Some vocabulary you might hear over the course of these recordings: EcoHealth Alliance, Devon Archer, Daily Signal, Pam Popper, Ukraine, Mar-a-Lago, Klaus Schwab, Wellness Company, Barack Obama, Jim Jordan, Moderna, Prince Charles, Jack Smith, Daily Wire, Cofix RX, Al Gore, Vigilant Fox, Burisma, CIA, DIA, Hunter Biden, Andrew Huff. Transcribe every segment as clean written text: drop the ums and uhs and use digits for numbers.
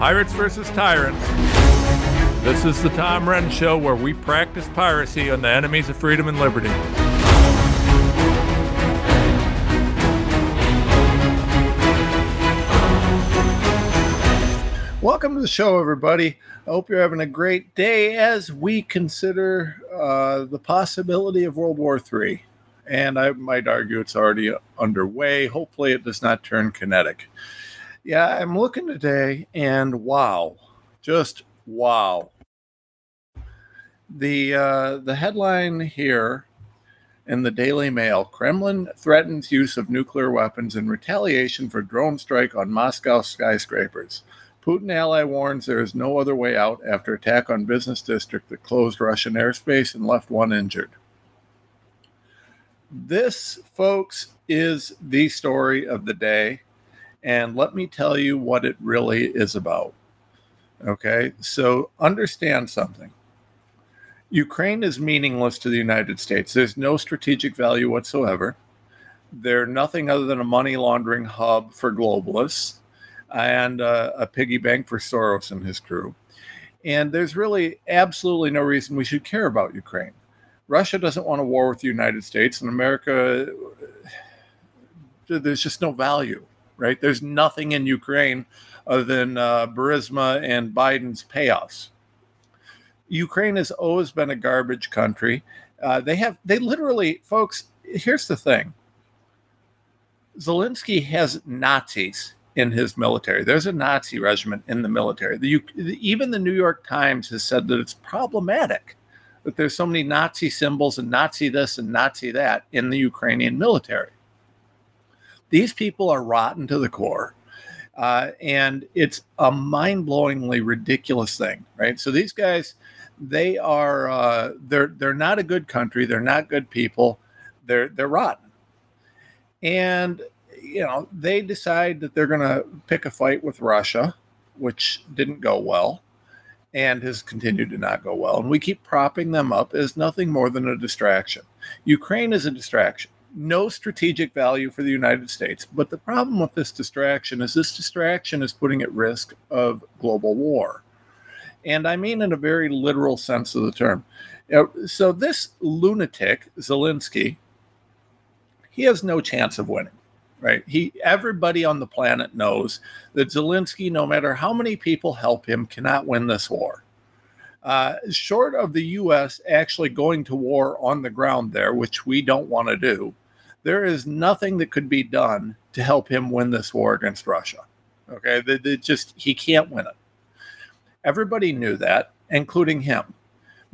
Pirates versus Tyrants. This is the Tom Renz Show, where we practice piracy on the enemies of freedom and liberty. Welcome to the show, everybody. I hope you're having a great day as we consider the possibility of World War III. And I might argue it's already underway. Hopefully it does not turn kinetic. Yeah, I'm looking today, and wow, just wow. The headline here in the Daily Mail: Kremlin threatens use of nuclear weapons in retaliation for drone strike on Moscow skyscrapers. Putin ally warns there is no other way out after attack on business district that closed Russian airspace and left one injured. This, folks, is the story of the day. And let me tell you what it really is about. Okay, so understand something. Ukraine is meaningless to the United States. There's no strategic value whatsoever. They're nothing other than a money laundering hub for globalists and a piggy bank for Soros and his crew. And there's really absolutely no reason we should care about Ukraine. Russia doesn't want a war with the United States, and America, there's just no value. Right? There's nothing in Ukraine other than Burisma and Biden's payoffs. Ukraine has always been a garbage country. They literally, folks, here's the thing. Zelensky has Nazis in his military. There's a Nazi regiment in the military. Even the New York Times has said that it's problematic that there's so many Nazi symbols and Nazi this and Nazi that in the Ukrainian military. These people are rotten to the core, and it's a mind-blowingly ridiculous thing, right? So these guys, they are they're not a good country. They're not good people. They're rotten, and you know they decide that they're going to pick a fight with Russia, which didn't go well, and has continued to not go well. And we keep propping them up as nothing more than a distraction. Ukraine is a distraction. No strategic value for the United States. But the problem with this distraction is putting at risk of global war. And I mean in a very literal sense of the term. So this lunatic, Zelensky, he has no chance of winning, right? Everybody on the planet knows that Zelensky, no matter how many people help him, cannot win this war. Short of the U.S. actually going to war on the ground there, which we don't want to do, there is nothing that could be done to help him win this war against Russia. Okay, he can't win it. Everybody knew that, including him.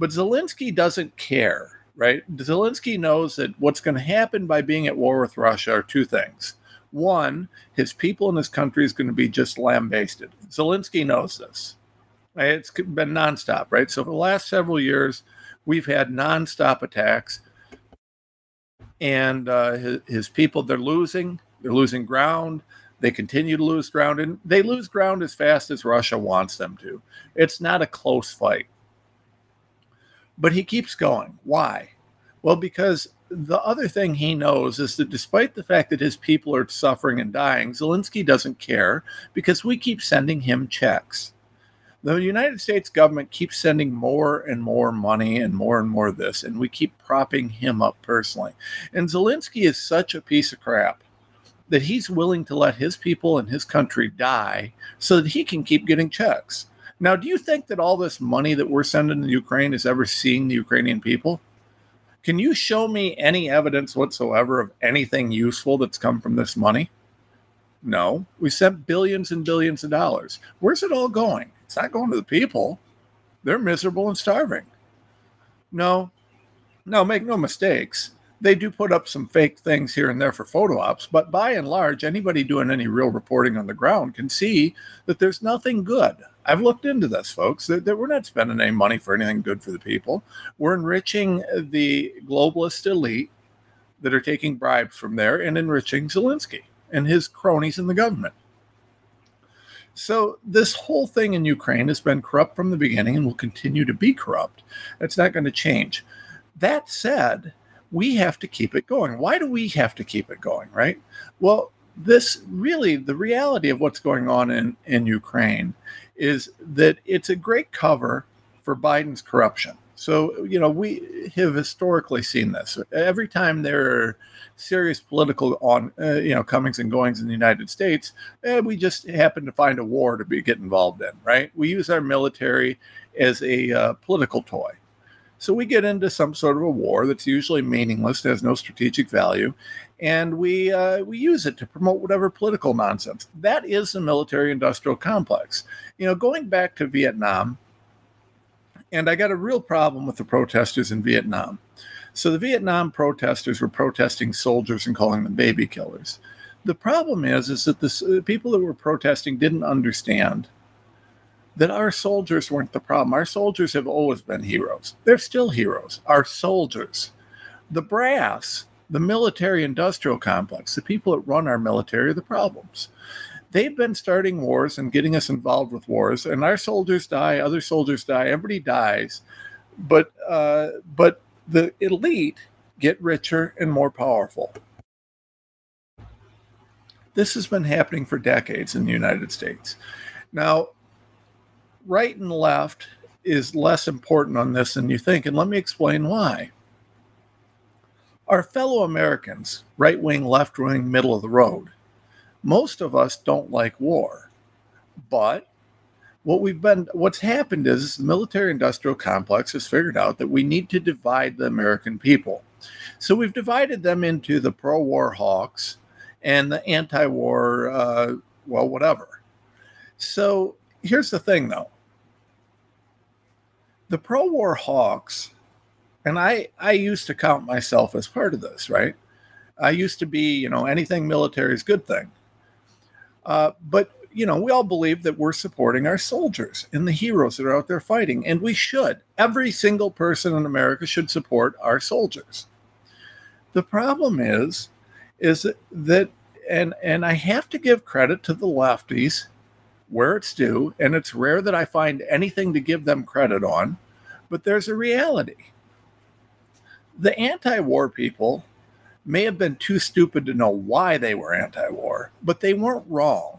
But Zelensky doesn't care, right? Zelensky knows that what's going to happen by being at war with Russia are two things. One, his people in his country is going to be just lambasted. Zelensky knows this. It's been nonstop, right? So for the last several years, we've had nonstop attacks, and his people, they're losing ground. They continue to lose ground, and they lose ground as fast as Russia wants them to. It's not a close fight. But he keeps going. Why? Well, because the other thing he knows is that despite the fact that his people are suffering and dying, Zelensky doesn't care because we keep sending him checks. The United States government keeps sending more and more money and more of this, and we keep propping him up personally. And Zelensky is such a piece of crap that he's willing to let his people and his country die so that he can keep getting checks. Now, do you think that all this money that we're sending to Ukraine is ever seeing the Ukrainian people? Can you show me any evidence whatsoever of anything useful that's come from this money? No. We sent billions and billions of dollars. Where's it all going? It's not going to the people. They're miserable and starving. No, make no mistakes. They do put up some fake things here and there for photo ops, but by and large, anybody doing any real reporting on the ground can see that there's nothing good. I've looked into this, folks, that we're not spending any money for anything good for the people. We're enriching the globalist elite that are taking bribes from there and enriching Zelensky and his cronies in the government. So this whole thing in Ukraine has been corrupt from the beginning and will continue to be corrupt. It's not going to change. That said, we have to keep it going. Why do we have to keep it going, right? Well, the reality of what's going on in Ukraine is that it's a great cover for Biden's corruption. So, you know, we have historically seen this. Every time there are serious political comings and goings in the United States, we just happen to find a war to get involved in, right? We use our military as a political toy. So we get into some sort of a war that's usually meaningless, has no strategic value, and we use it to promote whatever political nonsense. That is the military-industrial complex. You know, going back to Vietnam, and I got a real problem with the protesters in Vietnam. So the Vietnam protesters were protesting soldiers and calling them baby killers. The problem is that the people that were protesting didn't understand that our soldiers weren't the problem. Our soldiers have always been heroes. They're still heroes. Our soldiers. The brass, the military-industrial complex, the people that run our military are the problems. They've been starting wars and getting us involved with wars, and our soldiers die, other soldiers die, everybody dies. But the elite get richer and more powerful. This has been happening for decades in the United States. Now, right and left is less important on this than you think, and let me explain why. Our fellow Americans, right wing, left wing, middle of the road, most of us don't like war. But what's happened is the military-industrial complex has figured out that we need to divide the American people. So we've divided them into the pro-war hawks and the anti-war, whatever. So here's the thing, though. The pro-war hawks, and I used to count myself as part of this, right? I used to be, anything military is a good thing. But we all believe that we're supporting our soldiers and the heroes that are out there fighting, and we should. Every single person in America should support our soldiers. The problem is that I have to give credit to the lefties where it's due, and it's rare that I find anything to give them credit on, but there's a reality. The anti-war people may have been too stupid to know why they were anti-war, but they weren't wrong.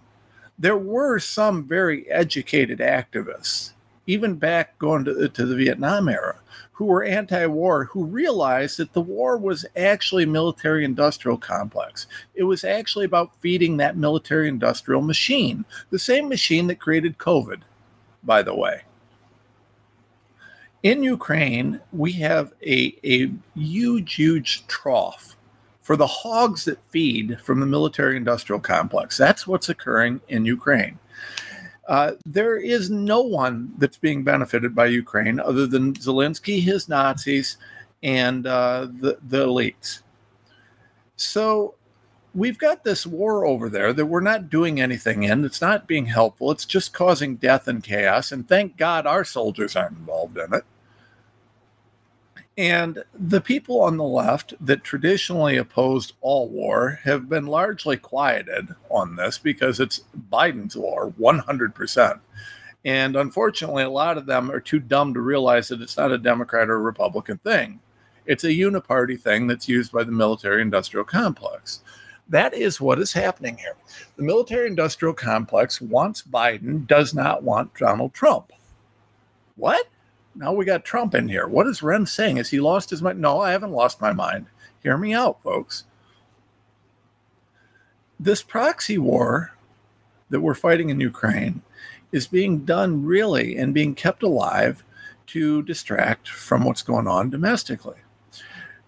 There were some very educated activists, even back going to the Vietnam era, who were anti-war, who realized that the war was actually military-industrial complex. It was actually about feeding that military-industrial machine, the same machine that created COVID, by the way. In Ukraine, we have a huge, huge trough for the hogs that feed from the military-industrial complex. That's what's occurring in Ukraine. There is no one that's being benefited by Ukraine other than Zelensky, his Nazis, and the elites. So we've got this war over there that we're not doing anything in. It's not being helpful. It's just causing death and chaos. And thank God our soldiers aren't involved in it. And the people on the left that traditionally opposed all war have been largely quieted on this because it's Biden's war, 100%. And unfortunately, a lot of them are too dumb to realize that it's not a Democrat or Republican thing. It's a uniparty thing that's used by the military-industrial complex. That is what is happening here. The military-industrial complex wants Biden, does not want Donald Trump. What? Now we got Trump in here. What is Renz saying? Has he lost his mind? No, I haven't lost my mind. Hear me out, folks. This proxy war that we're fighting in Ukraine is being done really and being kept alive to distract from what's going on domestically.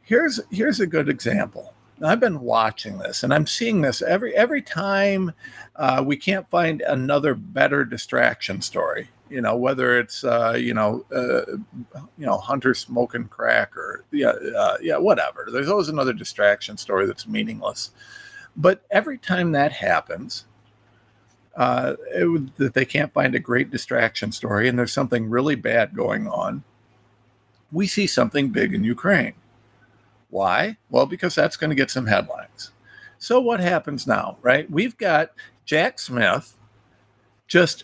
Here's a good example. I've been watching this, and I'm seeing this every time we can't find another better distraction story. You know, whether it's Hunter smoking crack or whatever. There's always another distraction story that's meaningless. But every time that happens, that they can't find a great distraction story, and there's something really bad going on, we see something big in Ukraine. Why? Well, because that's going to get some headlines. So what happens now, right? We've got Jack Smith just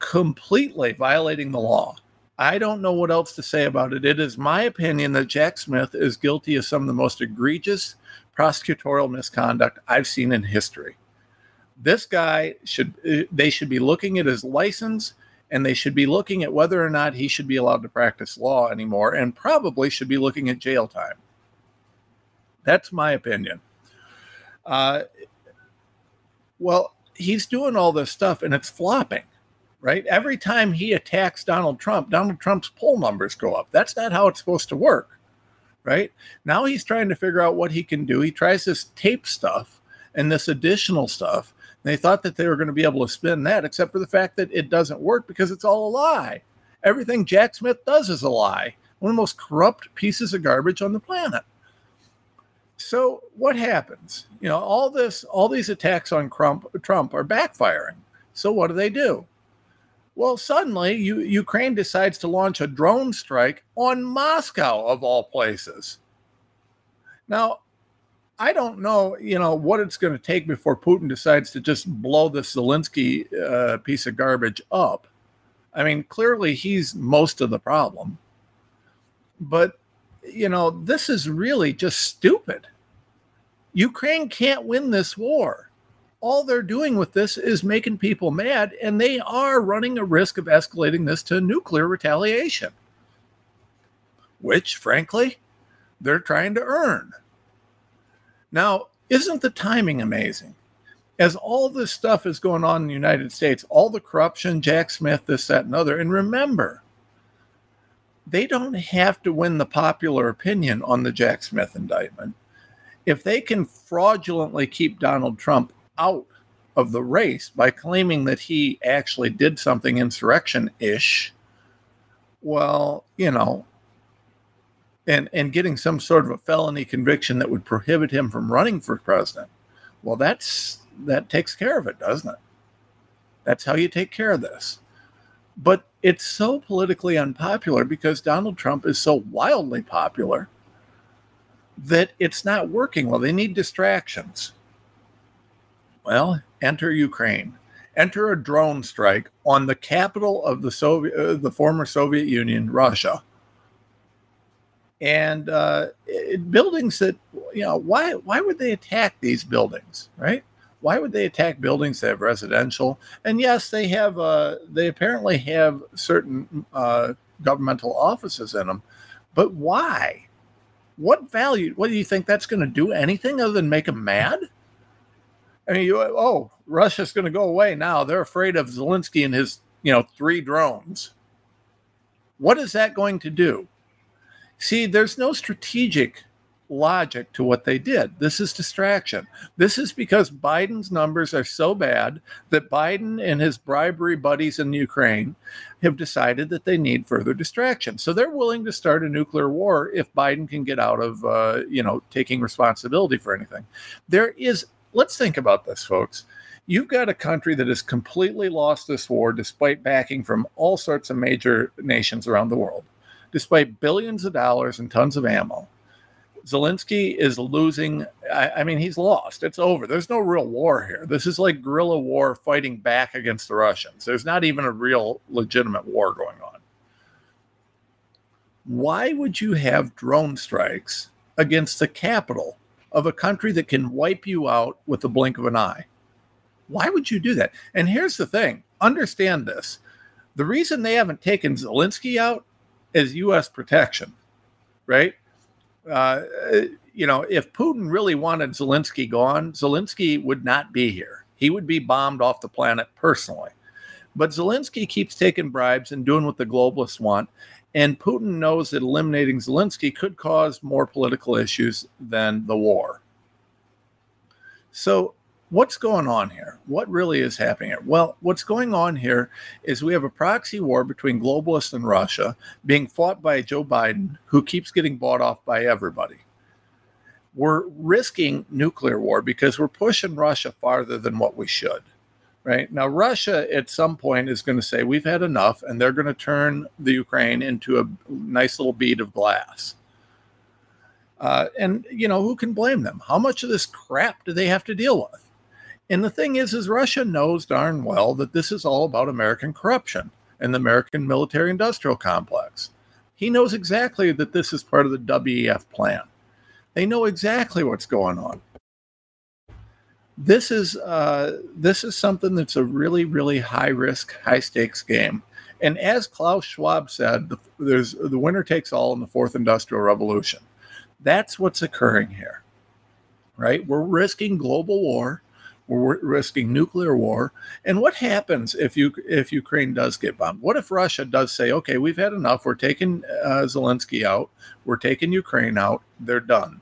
completely violating the law. I don't know what else to say about it. It is my opinion that Jack Smith is guilty of some of the most egregious prosecutorial misconduct I've seen in history. They should be looking at his license and they should be looking at whether or not he should be allowed to practice law anymore, and probably should be looking at jail time. That's my opinion. Well, he's doing all this stuff and it's flopping, right? Every time he attacks Donald Trump's poll numbers go up. That's not how it's supposed to work, right? Now he's trying to figure out what he can do. He tries this tape stuff and this additional stuff. They thought that they were going to be able to spin that, except for the fact that it doesn't work because it's all a lie. Everything Jack Smith does is a lie. One of the most corrupt pieces of garbage on the planet. So what happens? You know, all these attacks on Trump are backfiring. So what do? Well, suddenly Ukraine decides to launch a drone strike on Moscow, of all places. Now, I don't know, what it's going to take before Putin decides to just blow this Zelensky piece of garbage up. I mean, clearly he's most of the problem. But, this is really just stupid. Ukraine can't win this war. All they're doing with this is making people mad, and they are running a risk of escalating this to nuclear retaliation, which, frankly, they're trying to earn. Now, isn't the timing amazing? As all this stuff is going on in the United States, all the corruption, Jack Smith, this, that, and other, and remember, they don't have to win the popular opinion on the Jack Smith indictment. If they can fraudulently keep Donald Trump out of the race by claiming that he actually did something insurrection-ish, well, And getting some sort of a felony conviction that would prohibit him from running for president. Well, that takes care of it, doesn't it? That's how you take care of this. But it's so politically unpopular because Donald Trump is so wildly popular that it's not working well. They need distractions. Well, enter Ukraine. Enter a drone strike on the capital of the former Soviet Union, Russia. And buildings that, why would they attack these buildings, right? Why would they attack buildings that have residential? And yes, they have. They apparently have certain governmental offices in them, but why? What value? What do you think that's going to do? Anything other than make them mad? I mean, Russia's going to go away now. They're afraid of Zelensky and his, 3 drones. What is that going to do? See, there's no strategic logic to what they did. This is distraction. This is because Biden's numbers are so bad that Biden and his bribery buddies in Ukraine have decided that they need further distraction. So they're willing to start a nuclear war if Biden can get out of, taking responsibility for anything. Let's think about this, folks. You've got a country that has completely lost this war despite backing from all sorts of major nations around the world. Despite billions of dollars and tons of ammo, Zelensky is losing. I mean, he's lost. It's over. There's no real war here. This is like guerrilla war fighting back against the Russians. There's not even a real legitimate war going on. Why would you have drone strikes against the capital of a country that can wipe you out with the blink of an eye? Why would you do that? And here's the thing. Understand this. The reason they haven't taken Zelensky out is U.S. protection, right? If Putin really wanted Zelensky gone, Zelensky would not be here. He would be bombed off the planet personally. But Zelensky keeps taking bribes and doing what the globalists want, and Putin knows that eliminating Zelensky could cause more political issues than the war. So what's going on here? What really is happening here? Well, what's going on here is we have a proxy war between globalists and Russia being fought by Joe Biden, who keeps getting bought off by everybody. We're risking nuclear war because we're pushing Russia farther than what we should, right? Now, Russia at some point is going to say, we've had enough, and they're going to turn the Ukraine into a nice little bead of glass. Who can blame them? How much of this crap do they have to deal with? And the thing is Russia knows darn well that this is all about American corruption and the American military-industrial complex. He knows exactly that this is part of the WEF plan. They know exactly what's going on. This is something that's a really, really high-risk, high-stakes game. And as Klaus Schwab said, there's the winner takes all in the fourth industrial revolution. That's what's occurring here, right? We're risking global war. We're risking nuclear war. And what happens if Ukraine does get bombed? What if Russia does say, okay, we've had enough. We're taking Zelensky out. We're taking Ukraine out. They're done.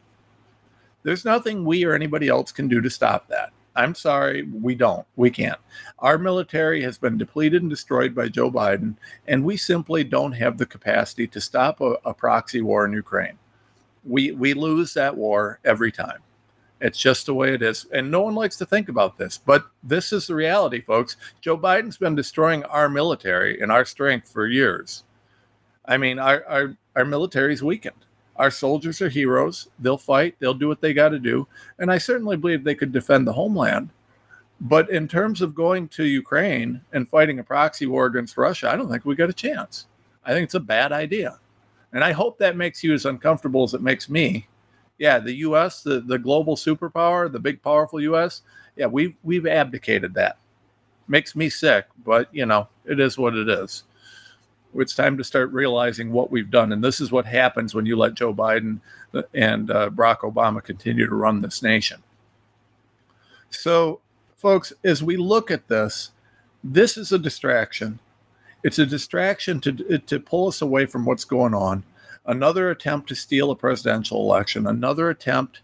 There's nothing we or anybody else can do to stop that. I'm sorry, we don't. We can't. Our military has been depleted and destroyed by Joe Biden, and we simply don't have the capacity to stop a proxy war in Ukraine. We lose that war every time. It's just the way it is. And no one likes to think about this, but this is the reality, folks. Joe Biden's been destroying our military and our strength for years. I mean, our military's weakened. Our soldiers are heroes. They'll fight. They'll do what they got to do. And I certainly believe they could defend the homeland. But in terms of going to Ukraine and fighting a proxy war against Russia, I don't think we got a chance. I think it's a bad idea. And I hope that makes you as uncomfortable as it makes me. Yeah, the U.S., the global superpower, the big, powerful U.S., yeah, we've abdicated that. Makes me sick, but, you know, it is what it is. It's time to start realizing what we've done. And this is what happens when you let Joe Biden and Barack Obama continue to run this nation. So, folks, as we look at this, this is a distraction. It's a distraction to pull us away from what's going on. Another attempt to steal a presidential election. Another attempt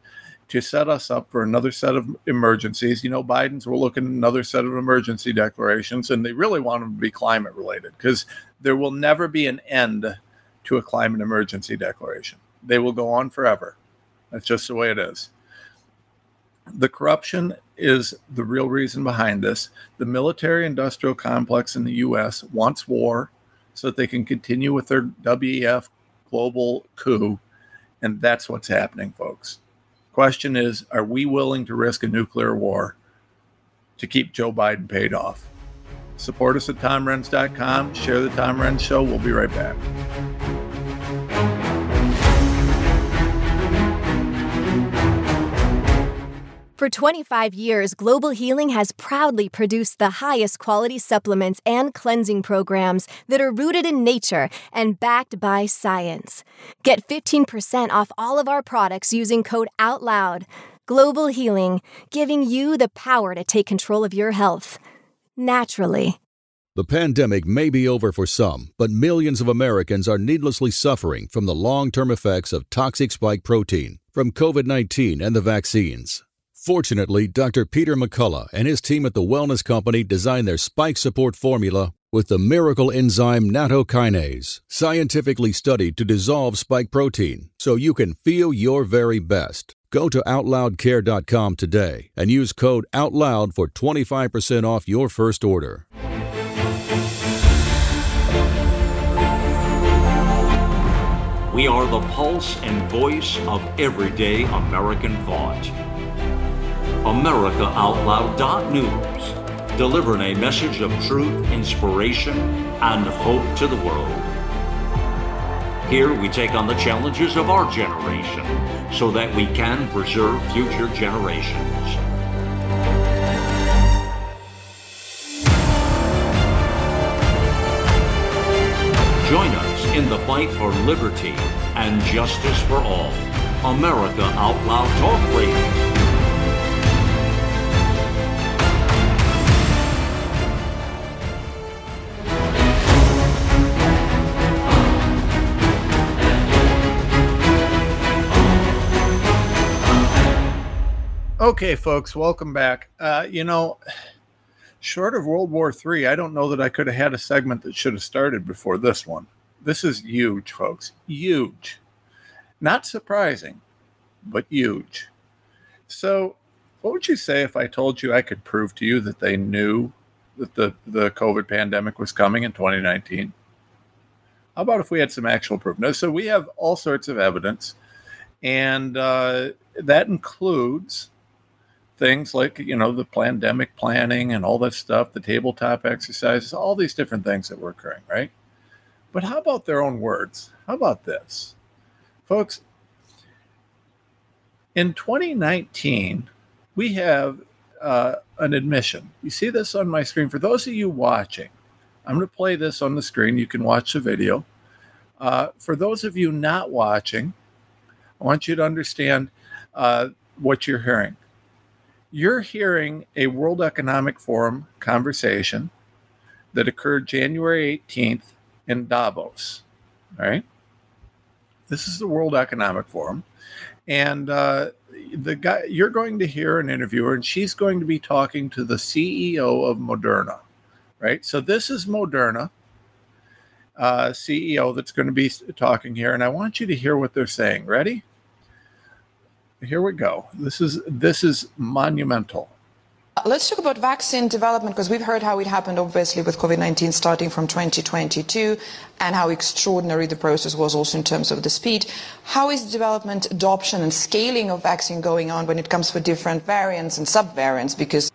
to set us up for another set of emergencies. You know, Biden's, we're looking at another set of emergency declarations, and they really want them to be climate related because there will never be an end to a climate emergency declaration. They will go on forever. That's just the way it is. The corruption is the real reason behind this. The military-industrial complex in the U.S. wants war so that they can continue with their WEF global coup, and that's what's happening, folks. Question is, are we willing to risk a nuclear war to keep Joe Biden paid off? Support us at TomRenz.com. Share the Tom Renz Show. We'll be right back. For 25 years, Global Healing has proudly produced the highest quality supplements and cleansing programs that are rooted in nature and backed by science. Get 15% off all of our products using code OUTLOUD. Global Healing, giving you the power to take control of your health. Naturally. The pandemic may be over for some, but millions of Americans are needlessly suffering from the long-term effects of toxic spike protein from COVID-19 and the vaccines. Fortunately, Dr. Peter McCullough and his team at the Wellness Company designed their spike support formula with the miracle enzyme natokinase, scientifically studied to dissolve spike protein so you can feel your very best. Go to OutLoudCare.com today and use code OUTLOUD for 25% off your first order. We are the pulse and voice of everyday American thought. AmericaOutloud.news, delivering a message of truth, inspiration, and hope to the world. Here we take on the challenges of our generation so that we can preserve future generations. Join us in the fight for liberty and justice for all. America Out Loud Talk Radio. Okay, folks, welcome back. You know, short of World War III, I don't know that I could have had a segment that should have started before this one. This is huge, folks. Huge. Not surprising, but huge. So what would you say if I told you I could prove to you that they knew that the COVID pandemic was coming in 2019? How about if we had some actual proof? No, so we have all sorts of evidence, and that includes things like, you know, the pandemic planning and all that stuff, the tabletop exercises, all these different things that were occurring, right? But how about their own words? How about this? Folks, in 2019, we have an admission. You see this on my screen. For those of you watching I'm going to play this on the screen. You can watch the video. For those of you not watching, I want you to understand what you're hearing. You're hearing a World Economic Forum conversation that occurred January 18th in Davos, all right? This is the World Economic Forum. And the guy, you're going to hear an interviewer, and she's going to be talking to the CEO of Moderna, right? So this is Moderna CEO that's going to be talking here, and I want you to hear what they're saying. Ready? Here we go. This is monumental. Let's talk about vaccine development, because we've heard how it happened, obviously, with COVID-19 starting from 2022 and how extraordinary the process was also in terms of the speed. How is development, adoption and scaling of vaccine going on when it comes for different variants and subvariants? Because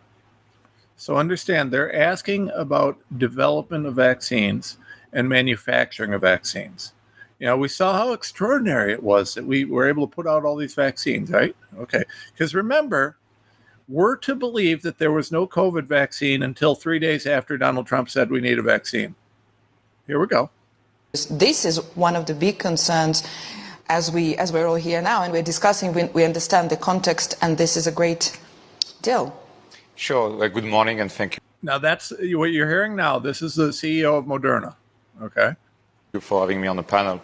so understand, they're asking about development of vaccines and manufacturing of vaccines. You know, we saw how extraordinary it was that we were able to put out all these vaccines, right? Okay, because remember, we're to believe that there was no COVID vaccine until 3 days after Donald Trump said we need a vaccine. Here we go. This is one of the big concerns as we're all here now and we're discussing. We understand the context, and this is a great deal. Sure. Good morning, and thank you. Now, that's what you're hearing now. This is the CEO of Moderna. Okay. Thank you for having me on the panel.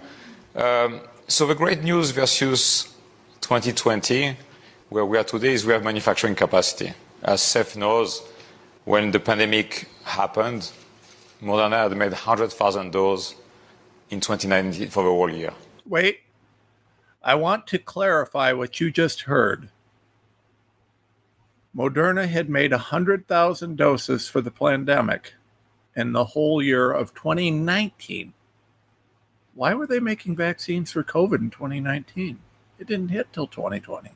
So the great news versus 2020, where we are today, is we have manufacturing capacity. As Seth knows, when the pandemic happened, Moderna had made 100,000 doses in 2019 for the whole year. Wait, I want to clarify what you just heard. Moderna had made 100,000 doses for the pandemic in the whole year of 2019. Why were they making vaccines for COVID in 2019? It didn't hit till 2020.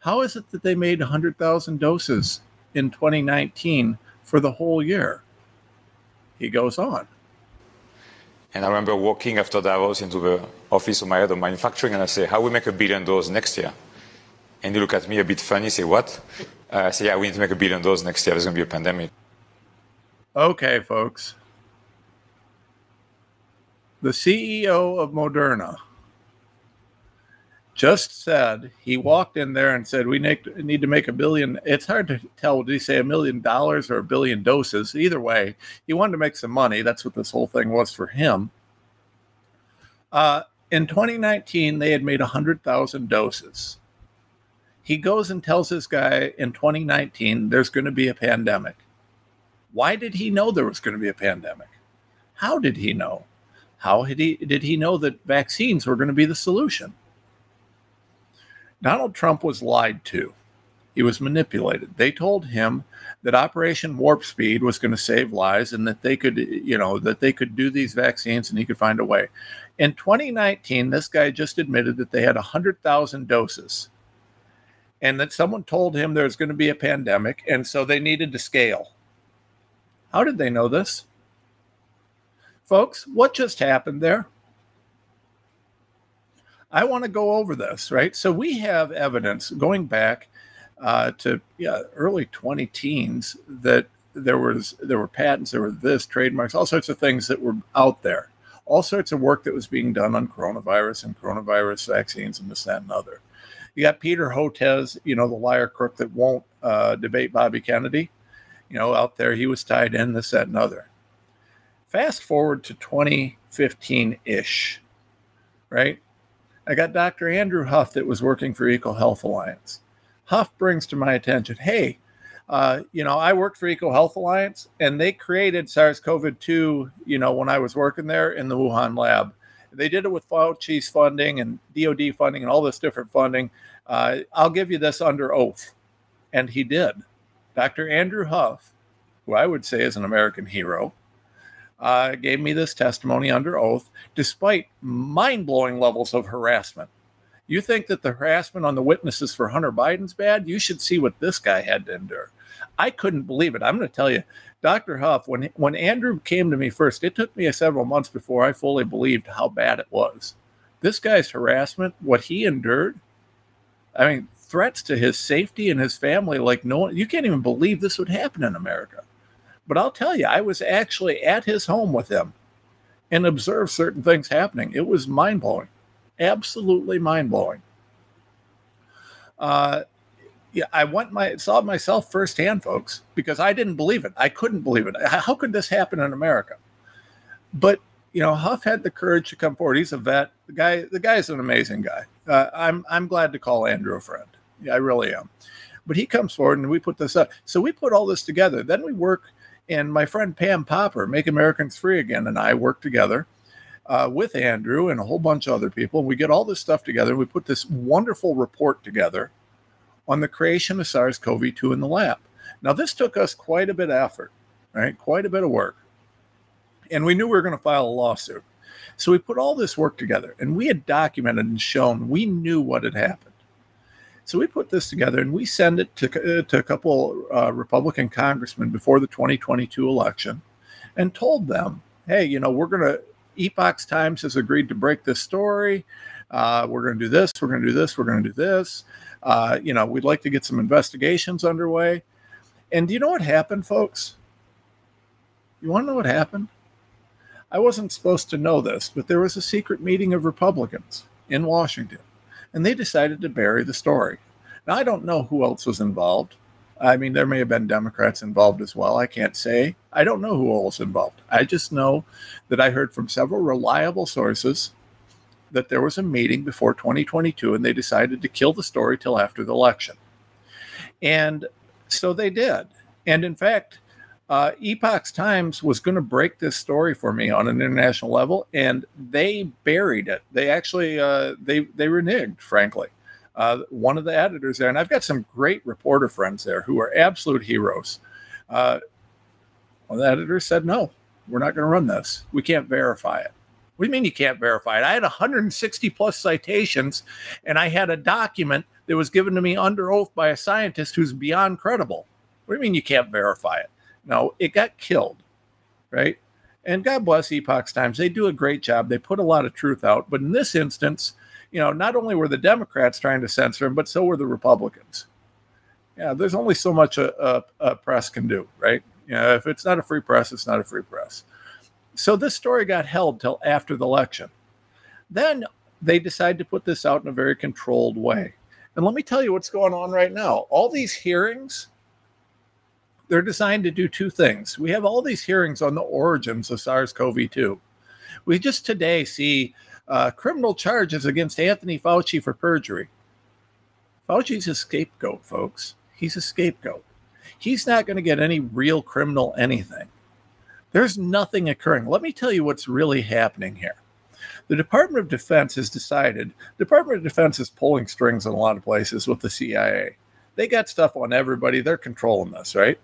How is it that they made 100,000 doses in 2019 for the whole year? He goes on. And I remember walking after Davos into the office of my head of manufacturing, and I say, how we make 1 billion doses next year? And you look at me a bit funny, say, what? I say, yeah, we need to make 1 billion doses next year. There's going to be a pandemic. Okay, folks. The CEO of Moderna just said, he walked in there and said, we need to make 1 billion. It's hard to tell, did he say $1 million or 1 billion doses? Either way, he wanted to make some money. That's what this whole thing was for him. In 2019, they had made 100,000 doses. He goes and tells this guy in 2019, there's going to be a pandemic. Why did he know there was going to be a pandemic? How did he know? How did he know that vaccines were going to be the solution? Donald Trump was lied to. He was manipulated. They told him that Operation Warp Speed was going to save lives and that they could, you know, that they could do these vaccines and he could find a way. In 2019, this guy just admitted that they had 100,000 doses and that someone told him there's going to be a pandemic, and so they needed to scale. How did they know this? Folks, what just happened there? I want to go over this, right? So we have evidence going back to early 2010s that there were patents, there were this, trademarks, all sorts of things that were out there, all sorts of work that was being done on coronavirus and coronavirus vaccines and this, that, and other. You got Peter Hotez, you know, the liar crook that won't debate Bobby Kennedy, you know, out there. He was tied in this, that, and other. Fast forward to 2015-ish, right? I got Dr. Andrew Huff that was working for EcoHealth Alliance. Huff brings to my attention, hey, I worked for EcoHealth Alliance, and they created SARS-CoV-2, you know, when I was working there in the Wuhan lab. They did it with Fauci's funding and DOD funding and all this different funding. I'll give you this under oath. And he did. Dr. Andrew Huff, who I would say is an American hero, gave me this testimony under oath, despite mind-blowing levels of harassment. You think that the harassment on the witnesses for Hunter Biden's bad? You should see what this guy had to endure. I couldn't believe it. I'm going to tell you, Dr. Huff, when Andrew came to me first, it took me several months before I fully believed how bad it was. This guy's harassment, what he endured, I mean, threats to his safety and his family, like no one, you can't even believe this would happen in America. But I'll tell you, I was actually at his home with him and observed certain things happening. It was mind-blowing, absolutely mind-blowing. I saw it myself firsthand, folks, because I didn't believe it. I couldn't believe it. How could this happen in America? But, you know, Huff had the courage to come forward. He's a vet. The guy's an amazing guy. I'm glad to call Andrew a friend. Yeah, I really am. But he comes forward and we put this up. So we put all this together. Then we work, and my friend Pam Popper, Make Americans Free Again, and I work together with Andrew and a whole bunch of other people. We get all this stuff together. We put this wonderful report together on the creation of SARS-CoV-2 in the lab. Now, this took us quite a bit of effort, right? Quite a bit of work. And we knew we were going to file a lawsuit. So we put all this work together, and we had documented and shown we knew what had happened. So we put this together and we send it to a couple Republican congressmen before the 2022 election and told them, hey, you know, we're going to, Epoch Times has agreed to break this story. We're going to do this. We're going to do this. We're going to do this. You know, we'd like to get some investigations underway. And do you know what happened, folks? You want to know what happened? I wasn't supposed to know this, but there was a secret meeting of Republicans in Washington. And they decided to bury the story. Now, I don't know who else was involved. I mean, there may have been Democrats involved as well. I can't say. I don't know who all was involved. I just know that I heard from several reliable sources that there was a meeting before 2022, and they decided to kill the story till after the election. And so they did. And in fact, Epoch Times was going to break this story for me on an international level, and they buried it. They actually, they reneged, frankly. One of the editors there, and I've got some great reporter friends there who are absolute heroes. Well, the editor said, no, we're not going to run this. We can't verify it. What do you mean you can't verify it? I had 160 plus citations, and I had a document that was given to me under oath by a scientist who's beyond credible. What do you mean you can't verify it? No, it got killed, right? And God bless Epoch Times. They do a great job. They put a lot of truth out. But in this instance, you know, not only were the Democrats trying to censor him, but so were the Republicans. Yeah, there's only so much a press can do, right? You know, if it's not a free press, it's not a free press. So this story got held till after the election. Then they decide to put this out in a very controlled way. And let me tell you what's going on right now. All these hearings, they're designed to do two things. We have all these hearings on the origins of SARS-CoV-2. We just today see criminal charges against Anthony Fauci for perjury. Fauci's a scapegoat, folks. He's a scapegoat. He's not going to get any real criminal anything. There's nothing occurring. Let me tell you what's really happening here. The Department of Defense has decided, Department of Defense is pulling strings in a lot of places with the CIA. They got stuff on everybody. They're controlling this, right?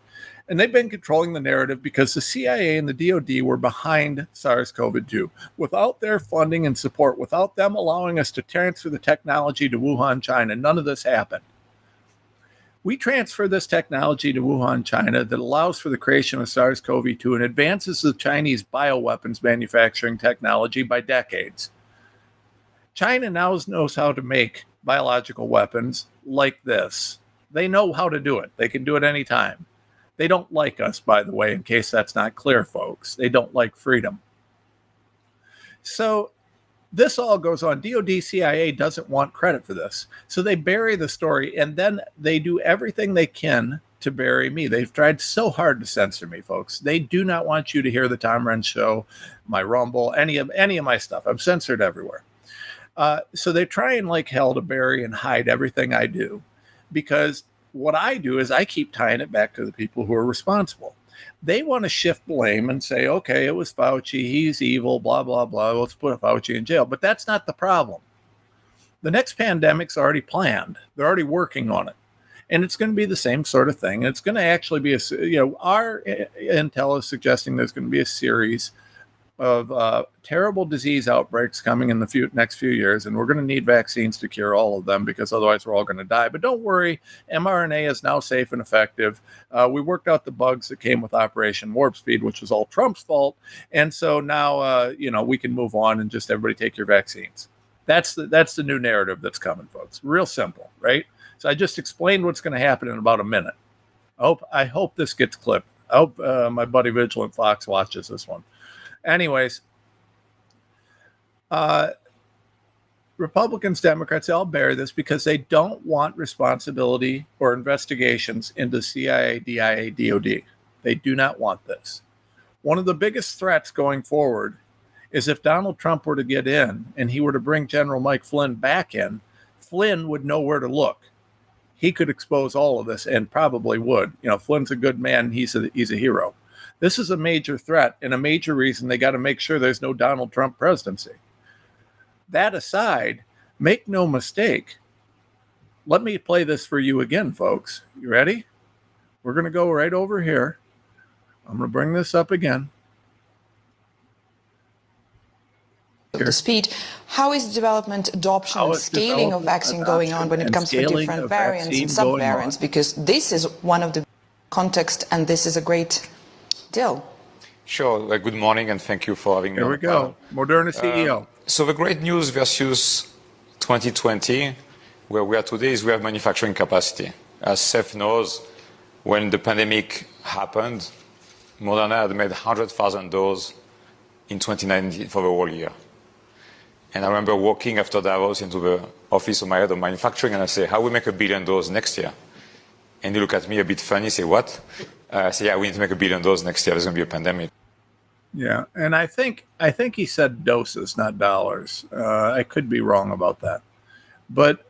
And they've been controlling the narrative because the CIA and the DOD were behind SARS-CoV-2. Without their funding and support, without them allowing us to transfer the technology to Wuhan, China, none of this happened. We transfer this technology to Wuhan, China that allows for the creation of SARS-CoV-2 and advances the Chinese bioweapons manufacturing technology by decades. China now knows how to make biological weapons like this. They know how to do it. They can do it anytime. They don't like us, by the way, in case that's not clear, folks. They don't like freedom. So this all goes on. DOD, CIA doesn't want credit for this. So they bury the story, and then they do everything they can to bury me. They've tried so hard to censor me, folks. They do not want you to hear the Tom Renz Show, my Rumble, any of my stuff. I'm censored everywhere. So they try and like hell to bury and hide everything I do. Because what I do is I keep tying it back to the people who are responsible. They want to shift blame and say, okay, it was Fauci, he's evil, blah, blah, blah, let's put Fauci in jail. But that's not the problem. The next pandemic's already planned. They're already working on it. And it's going to be the same sort of thing. It's going to actually be, our intel is suggesting there's going to be a series of terrible disease outbreaks coming in the next few years, and we're going to need vaccines to cure all of them because otherwise we're all going to die. But don't worry, mRNA is now safe and effective. We worked out the bugs that came with Operation Warp Speed, which was all Trump's fault, and so now we can move on and just everybody take your vaccines. That's the new narrative that's coming, folks. Real simple, right? So I just explained what's going to happen in about a minute. I hope this gets clipped. I hope my buddy Vigilant Fox watches this one. Anyways, Republicans, Democrats, they all bear this because they don't want responsibility or investigations into CIA, DIA, DOD. They do not want this. One of the biggest threats going forward is if Donald Trump were to get in and he were to bring General Mike Flynn back in, Flynn would know where to look. He could expose all of this and probably would. You know, Flynn's a good man. He's a hero. This is a major threat and a major reason they got to make sure there's no Donald Trump presidency. That aside, make no mistake. Let me play this for you again, folks. You ready? We're going to go right over here. I'm going to bring this up again. Here. The speed. How is development, adoption, and scaling of vaccine going on when it comes to different variants and subvariants? Because this is one of the context, and this is a great deal. Sure. Good morning, and thank you for having me. Here we go. Moderna CEO. So the great news versus 2020, where we are today, is we have manufacturing capacity. As Seth knows, when the pandemic happened, Moderna had made 100,000 doses in 2019 for the whole year. And I remember walking after Davos into the office of my head of manufacturing, and I say, how we make 1 billion doses next year? And they look at me a bit funny, say, what? I say, yeah, we need to make 1 billion doses next year. There's going to be a pandemic. Yeah, and I think he said doses, not dollars. I could be wrong about that. But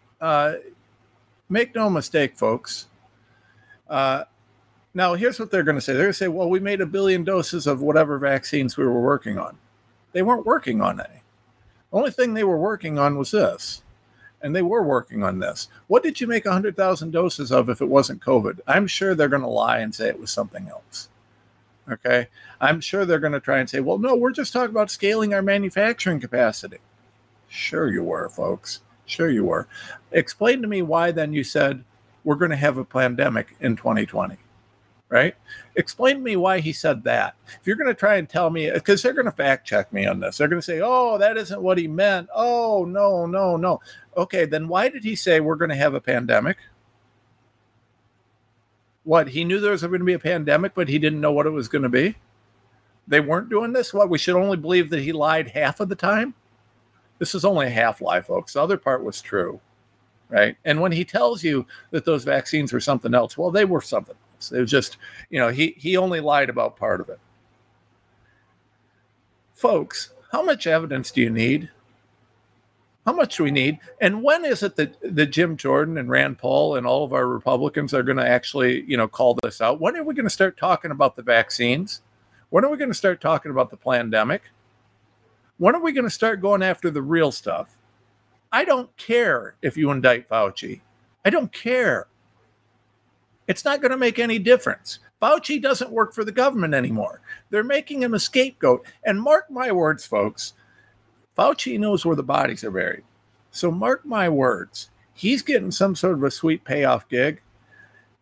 make no mistake, folks. Now, here's what they're going to say. They're going to say, well, we made 1 billion doses of whatever vaccines we were working on. They weren't working on any. The only thing they were working on was this. And they were working on this. What did you make 100,000 doses of if it wasn't COVID? I'm sure they're going to lie and say it was something else. Okay, I'm sure they're going to try and say, well, no, we're just talking about scaling our manufacturing capacity. Sure you were, folks. Sure you were. Explain to me why then you said we're going to have a pandemic in 2020, right? Explain to me why he said that. If you're going to try and tell me, because they're going to fact check me on this. They're going to say, oh, that isn't what he meant. Oh, no. Okay, then why did he say we're going to have a pandemic? What, he knew there was going to be a pandemic, but he didn't know what it was going to be? They weren't doing this? What, we should only believe that he lied half of the time? This is only a half lie, folks. The other part was true, right? And when he tells you that those vaccines were something else, well, they were something else. It was just, you know, he only lied about part of it. Folks, how much evidence do you need? How much do we need? And when is it that Jim Jordan and Rand Paul and all of our Republicans are going to actually, you know, call this out? When are we going to start talking about the vaccines? When are we going to start talking about the pandemic? When are we going to start going after the real stuff? I don't care if you indict Fauci. I don't care. It's not going to make any difference. Fauci doesn't work for the government anymore. They're making him a scapegoat. And mark my words, folks. Fauci knows where the bodies are buried. So mark my words, he's getting some sort of a sweet payoff gig,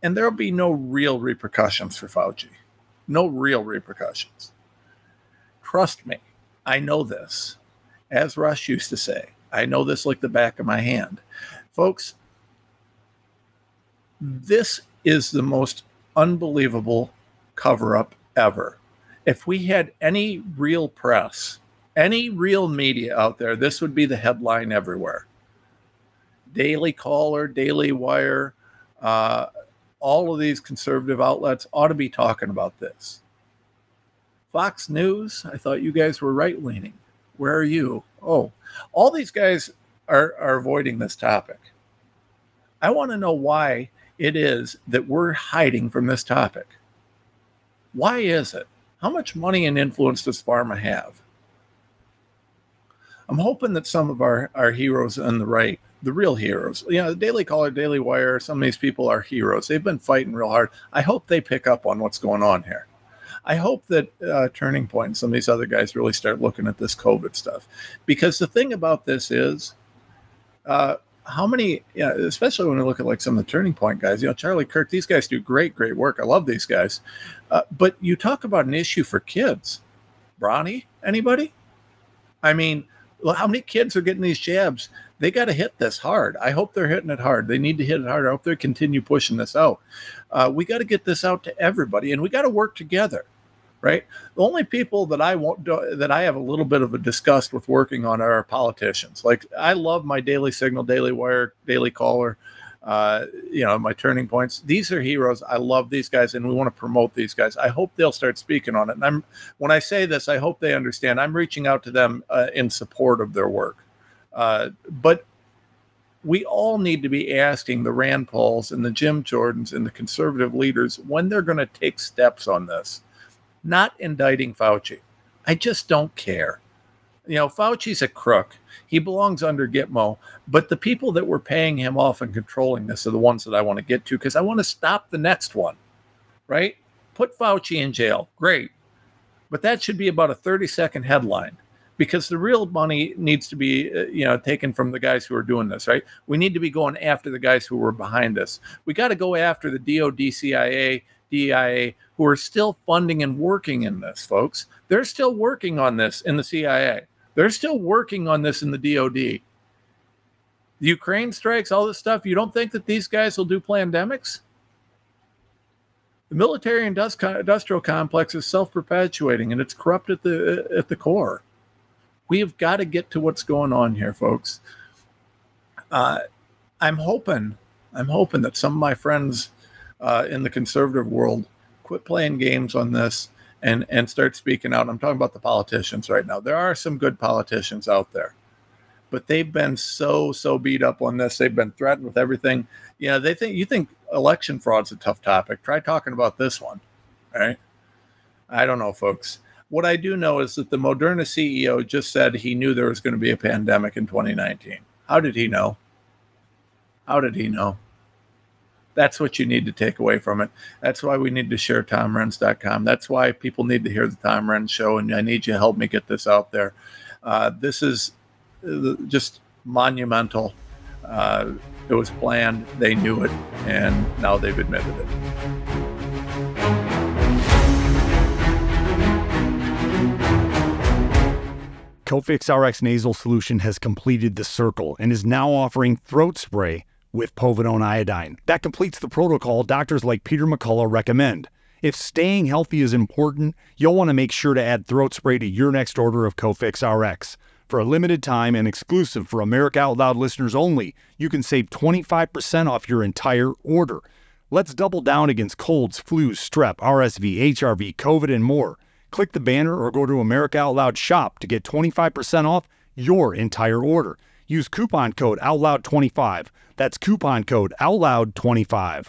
and there'll be no real repercussions for Fauci. No real repercussions. Trust me, I know this. As Rush used to say, I know this like the back of my hand. Folks, this is the most unbelievable cover-up ever. If we had any real press, any real media out there, this would be the headline everywhere. Daily Caller, Daily Wire, all of these conservative outlets ought to be talking about this. Fox News, I thought you guys were right-leaning. Where are you? Oh, all these guys are avoiding this topic. I want to know why it is that we're hiding from this topic. Why is it? How much money and influence does pharma have? I'm hoping that some of our heroes on the right, the real heroes, you know, the Daily Caller, Daily Wire, some of these people are heroes. They've been fighting real hard. I hope they pick up on what's going on here. I hope that Turning Point and some of these other guys really start looking at this COVID stuff. Because the thing about this is how many, you know, especially when we look at like some of the Turning Point guys, you know, Charlie Kirk, these guys do great work. I love these guys. But you talk about an issue for kids. Bronny, anybody? I mean, well, how many kids are getting these jabs? They got to hit this hard. I hope they're hitting it hard. They need to hit it hard. I hope they continue pushing this out. We got to get this out to everybody, and we got to work together, right? The only people that I have a little bit of a disgust with working on are our politicians. Like, I love my Daily Signal, Daily Wire, Daily Caller, my Turning Points. These are heroes. I love these guys, and we want to promote these guys. I hope they'll start speaking on it. And when I say this, I hope they understand. I'm reaching out to them in support of their work. But we all need to be asking the Rand Pauls and the Jim Jordans and the conservative leaders when they're going to take steps on this. Not indicting Fauci. I just don't care. Fauci's a crook. He belongs under Gitmo. But the people that were paying him off and controlling this are the ones that I want to get to, because I want to stop the next one, right? Put Fauci in jail. Great. But that should be about a 30-second headline, because the real money needs to be taken from the guys who are doing this, right? We need to be going after the guys who were behind this. We got to go after the DOD, CIA, DIA, who are still funding and working in this, folks. They're still working on this in the CIA. They're still working on this in the DOD. The Ukraine strikes, all this stuff. You don't think that these guys will do pandemics? The military industrial complex is self-perpetuating, and it's corrupt at the core. We have got to get to what's going on here, folks. I'm hoping that some of my friends in the conservative world quit playing games on this and start speaking out. I'm talking about the politicians right now. There are some good politicians out there, but they've been so beat up on this. They've been threatened with everything. You think election fraud's a tough topic. Try talking about this one, all right? I don't know, folks. What I do know is that the Moderna CEO just said he knew there was going to be a pandemic in 2019. How did he know? That's what you need to take away from it. That's why we need to share TomRenz.com. That's why people need to hear the Tom Renz Show, and I need you to help me get this out there. This is just monumental. It was planned. They knew it, and now they've admitted it. Cofix RX nasal solution has completed the circle and is now offering throat spray with povidone iodine. That completes the protocol doctors like Peter McCullough recommend. If staying healthy is important, you'll want to make sure to add throat spray to your next order of Cofix RX. For a limited time and exclusive for America Out Loud listeners only, you can save 25% off your entire order. Let's double down against colds, flus, strep, RSV, HRV, COVID, and more. Click the banner or go to America Out Loud shop to get 25% off your entire order. Use coupon code OUTLOUD25. That's coupon code OUTLOUD25.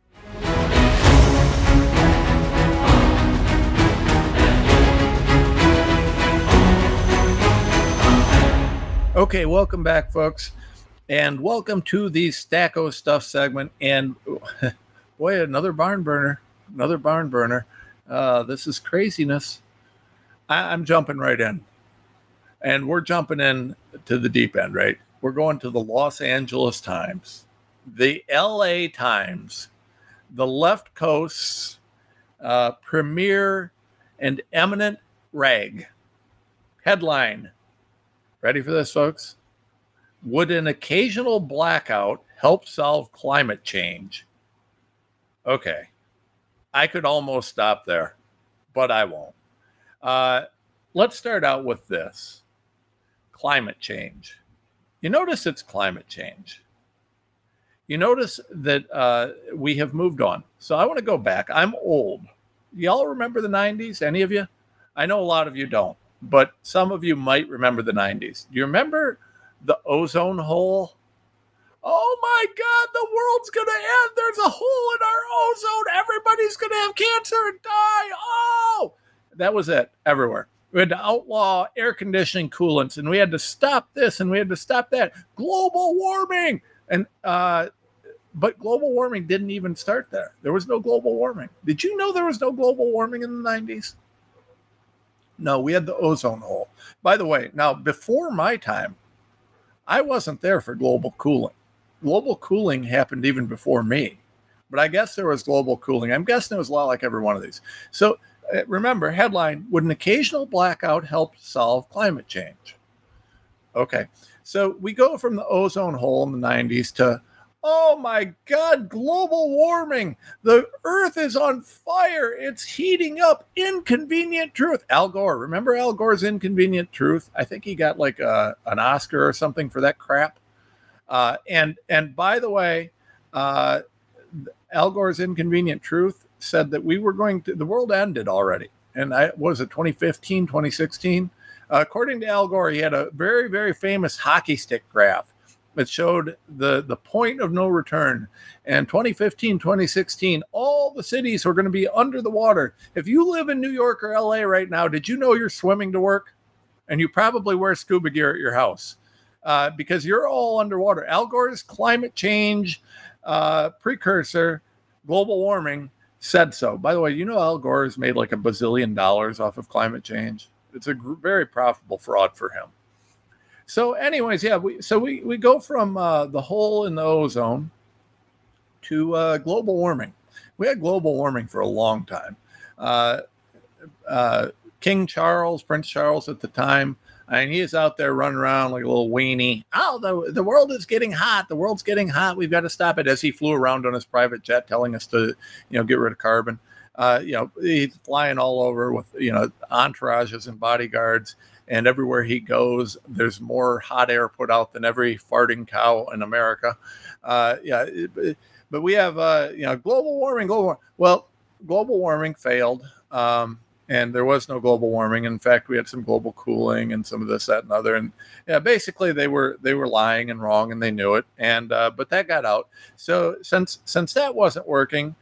Okay, welcome back, folks, and welcome to the Stacko Stuff segment. And boy, another barn burner. This is craziness. I'm jumping right in, and we're jumping in to the deep end, right? We're going to the Los Angeles Times, the LA Times, the left coast's premier and eminent rag. Headline: Ready for this, folks? Would an occasional blackout help solve climate change? Okay. I could almost stop there, but I won't. Let's start out with this. Climate change. You notice it's climate change. You notice that we have moved on. So I want to go back. I'm old. Y'all remember the 90s? Any of you? I know a lot of you don't, but some of you might remember the 90s. Do you remember the ozone hole? Oh my God, the world's going to end. There's a hole in our ozone. Everybody's going to have cancer and die. Oh, that was it everywhere. We had to outlaw air conditioning coolants, and we had to stop this, and we had to stop that. Global warming. And but global warming didn't even start there. There was no global warming. Did you know there was no global warming in the 90s? No, we had the ozone hole. By the way, now, before my time, I wasn't there for global cooling. Global cooling happened even before me. But I guess there was global cooling. I'm guessing it was a lot like every one of these. So remember, headline, would an occasional blackout help solve climate change? Okay, so we go from the ozone hole in the 90s to, oh my God, global warming. The earth is on fire. It's heating up. Inconvenient truth. Al Gore. Remember Al Gore's Inconvenient Truth? I think he got like an Oscar or something for that crap. And by the way, Al Gore's Inconvenient Truth said that we were going to, the world ended already. And I was it 2015, 2016? According to Al Gore, he had a very, very famous hockey stick graph that showed the point of no return. And 2015, 2016, all the cities were going to be under the water. If you live in New York or LA right now, did you know you're swimming to work? And you probably wear scuba gear at your house because you're all underwater. Al Gore's climate change precursor, global warming, said so. By the way, you know Al Gore has made like $1 bazillion off of climate change. It's a very profitable fraud for him. So anyways, yeah, we go from the hole in the ozone to global warming. We had global warming for a long time. King Charles, Prince Charles at the time, I mean, he is out there running around like a little weenie. Oh, the world is getting hot. The world's getting hot. We've got to stop it. As he flew around on his private jet telling us to, get rid of carbon. He's flying all over with, entourages and bodyguards. And everywhere he goes, there's more hot air put out than every farting cow in America. But we have, global warming. Well, global warming failed. And there was no global warming. In fact, we had some global cooling and some of this, that, and other. And yeah, basically, they were lying and wrong, and they knew it. And but that got out. So since that wasn't working,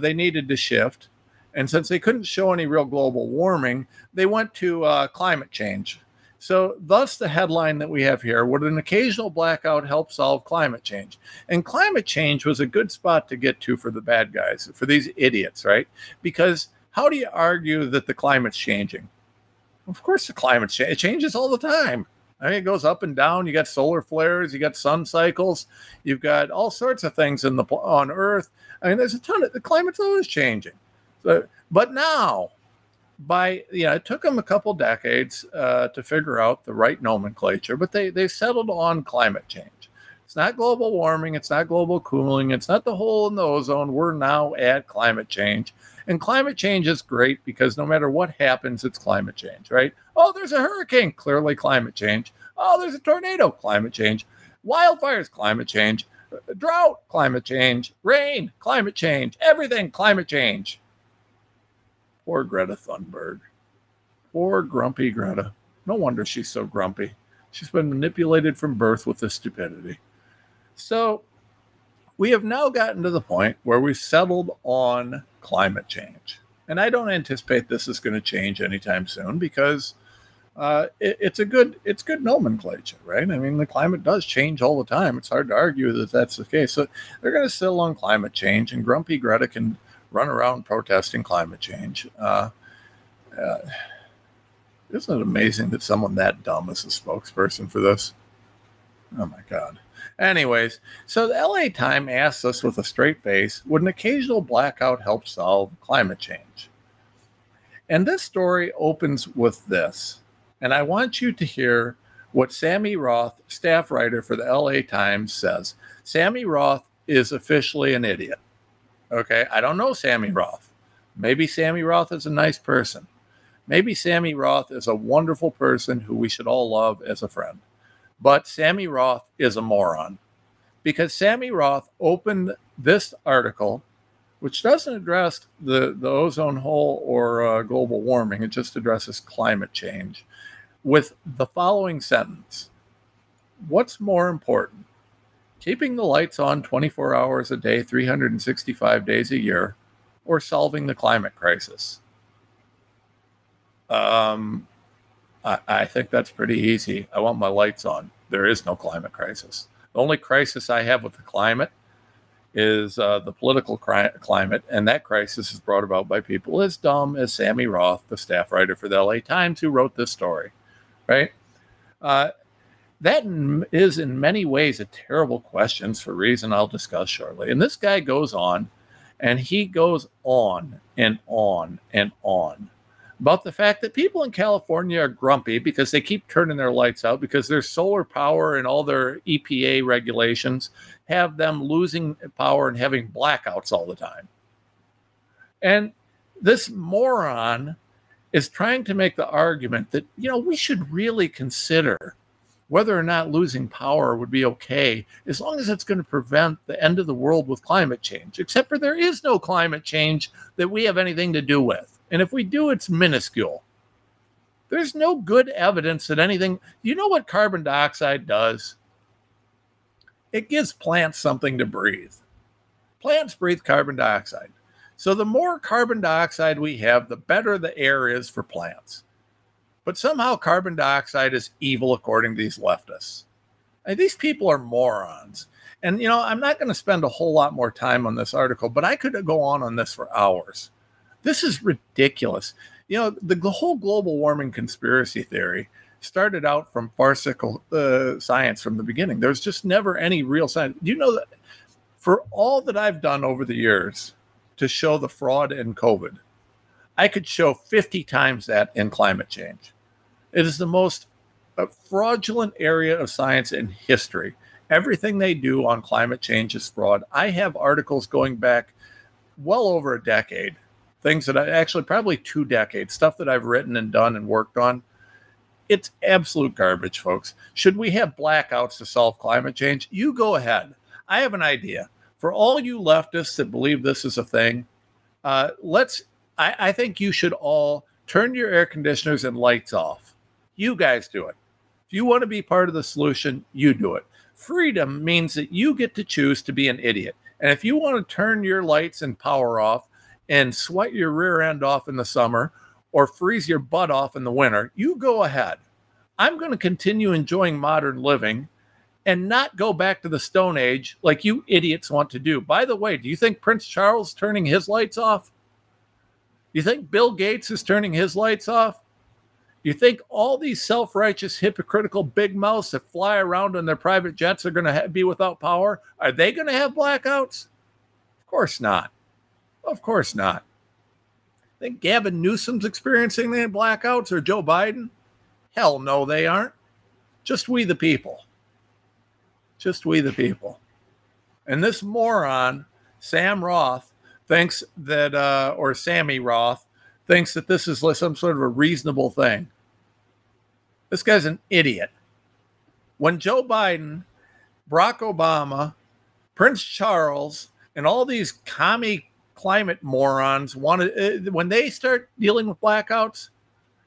they needed to shift. And since they couldn't show any real global warming, they went to climate change. So thus the headline that we have here, would an occasional blackout help solve climate change? And climate change was a good spot to get to for the bad guys, for these idiots, right? Because how do you argue that the climate's changing? Of course the climate's changing. It changes all the time. I mean, it goes up and down. You got solar flares. You got sun cycles. You've got all sorts of things on Earth. I mean, there's a ton of, the climate's always changing. But now, it took them a couple decades to figure out the right nomenclature, but they settled on climate change. It's not global warming. It's not global cooling. It's not the hole in the ozone. We're now at climate change. And climate change is great because no matter what happens, it's climate change, right? Oh, there's a hurricane. Clearly climate change. Oh, there's a tornado. Climate change. Wildfires. Climate change. Drought. Climate change. Rain. Climate change. Everything. Climate change. Poor Greta Thunberg. Poor grumpy Greta. No wonder she's so grumpy. She's been manipulated from birth with this stupidity. So we have now gotten to the point where we've settled on climate change. And I don't anticipate this is going to change anytime soon because it's good nomenclature, right? I mean, the climate does change all the time. It's hard to argue that that's the case. So they're going to settle on climate change, and grumpy Greta can run around protesting climate change. Isn't it amazing that someone that dumb is a spokesperson for this? Oh my God. Anyways, so the LA Times asks us with a straight face, would an occasional blackout help solve climate change? And this story opens with this. And I want you to hear what Sammy Roth, staff writer for the LA Times, says. Sammy Roth is officially an idiot. Okay, I don't know Sammy Roth. Maybe Sammy Roth is a nice person. Maybe Sammy Roth is a wonderful person who we should all love as a friend. But Sammy Roth is a moron, because Sammy Roth opened this article, which doesn't address the ozone hole or global warming. It just addresses climate change, with the following sentence. What's more important? Keeping the lights on 24 hours a day, 365 days a year, or solving the climate crisis? I think that's pretty easy. I want my lights on. There is no climate crisis. The only crisis I have with the climate is the political climate, and that crisis is brought about by people as dumb as Sammy Roth, the staff writer for the LA Times, who wrote this story, right? That is in many ways a terrible question for a reason I'll discuss shortly. And this guy goes on, and he goes on and on and on about the fact that people in California are grumpy because they keep turning their lights out because their solar power and all their EPA regulations have them losing power and having blackouts all the time. And this moron is trying to make the argument that, you know, we should really consider whether or not losing power would be okay as long as it's going to prevent the end of the world with climate change, except for there is no climate change that we have anything to do with. And if we do, it's minuscule. There's no good evidence that anything... You know what carbon dioxide does? It gives plants something to breathe. Plants breathe carbon dioxide. So the more carbon dioxide we have, the better the air is for plants. But somehow carbon dioxide is evil, according to these leftists. And these people are morons. And, you know, I'm not going to spend a whole lot more time on this article, but I could go on this for hours. This is ridiculous. You know, the whole global warming conspiracy theory started out from farcical science from the beginning. There's just never any real science. Do you know that for all that I've done over the years to show the fraud in COVID, I could show 50 times that in climate change. It is the most fraudulent area of science in history. Everything they do on climate change is fraud. I have articles going back well over a decade, things that I actually probably 2 decades, stuff that I've written and done and worked on. It's absolute garbage, folks. Should we have blackouts to solve climate change? You go ahead. I have an idea. For all you leftists that believe this is a thing, I think you should all turn your air conditioners and lights off. You guys do it. If you want to be part of the solution, you do it. Freedom means that you get to choose to be an idiot. And if you want to turn your lights and power off and sweat your rear end off in the summer or freeze your butt off in the winter, you go ahead. I'm going to continue enjoying modern living and not go back to the Stone Age like you idiots want to do. By the way, do you think Prince Charles turning his lights off? You think Bill Gates is turning his lights off? You think all these self-righteous, hypocritical big mouths that fly around in their private jets are going to be without power? Are they going to have blackouts? Of course not. Of course not. I think Gavin Newsom's experiencing the blackouts or Joe Biden? Hell no, they aren't. Just we the people. Just we the people. And this moron, Sam Roth, thinks that, or Sammy Roth, thinks that this is some sort of a reasonable thing. This guy's an idiot. When Joe Biden, Barack Obama, Prince Charles, and all these commie climate morons wanted, when they start dealing with blackouts,